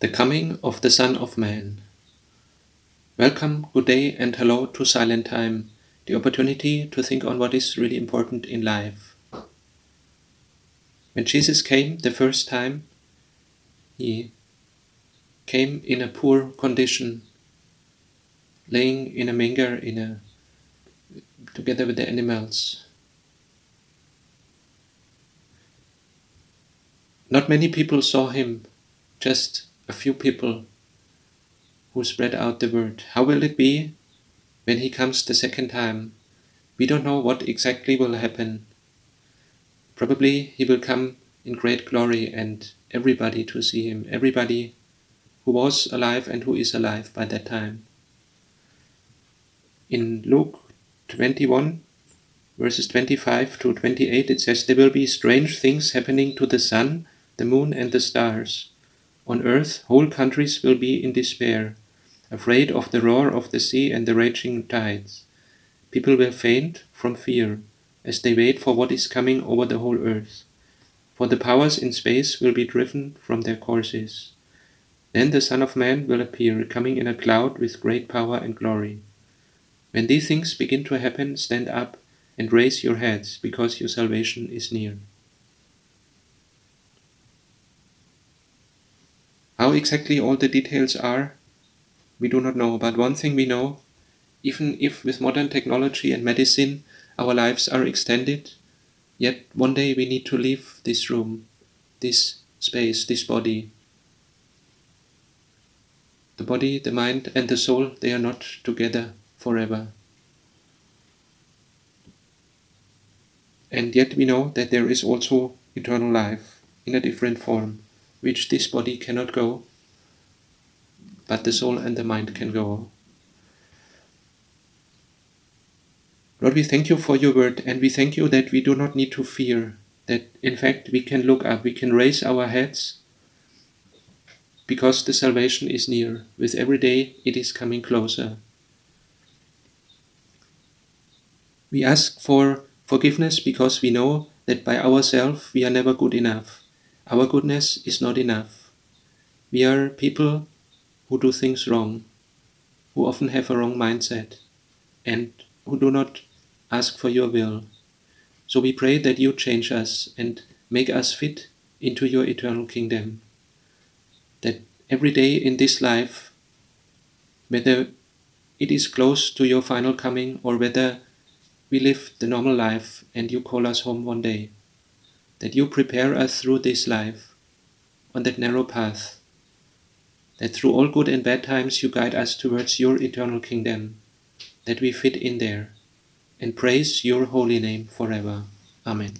The coming of the Son of Man. Welcome, good day, and hello to Silent Time, the opportunity to think on what is really important in life. When Jesus came the first time, he came in a poor condition, laying in a manger together with the animals. Not many people saw him, just a few people who spread out the word. How will it be when he comes the second time? We don't know what exactly will happen. Probably he will come in great glory and everybody to see him, everybody who was alive and who is alive by that time. In Luke 21, verses 25 to 28, it says, "There will be strange things happening to the sun, the moon and the stars. On earth, whole countries will be in despair, afraid of the roar of the sea and the raging tides. People will faint from fear as they wait for what is coming over the whole earth, for the powers in space will be driven from their courses. Then the Son of Man will appear, coming in a cloud with great power and glory. When these things begin to happen, stand up and raise your heads, because your salvation is near." How exactly all the details are, we do not know, but one thing we know, even if with modern technology and medicine our lives are extended, yet one day we need to leave this room, this space, this body. The body, the mind and the soul, they are not together forever. And yet we know that there is also eternal life in a different form, which this body cannot go, but the soul and the mind can go. Lord, we thank you for your word, and we thank you that we do not need to fear, that in fact we can look up, we can raise our heads, because the salvation is near. With every day it is coming closer. We ask for forgiveness because we know that by ourselves we are never good enough. Our goodness is not enough. We are people who do things wrong, who often have a wrong mindset, and who do not ask for your will. So we pray that you change us and make us fit into your eternal kingdom. That every day in this life, whether it is close to your final coming or whether we live the normal life and you call us home one day, that you prepare us through this life, on that narrow path, that through all good and bad times you guide us towards your eternal kingdom, that we fit in there, and praise your holy name forever. Amen.